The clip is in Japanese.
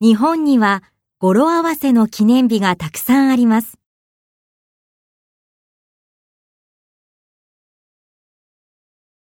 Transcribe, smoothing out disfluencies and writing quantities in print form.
日本には語呂合わせの記念日がたくさんあります。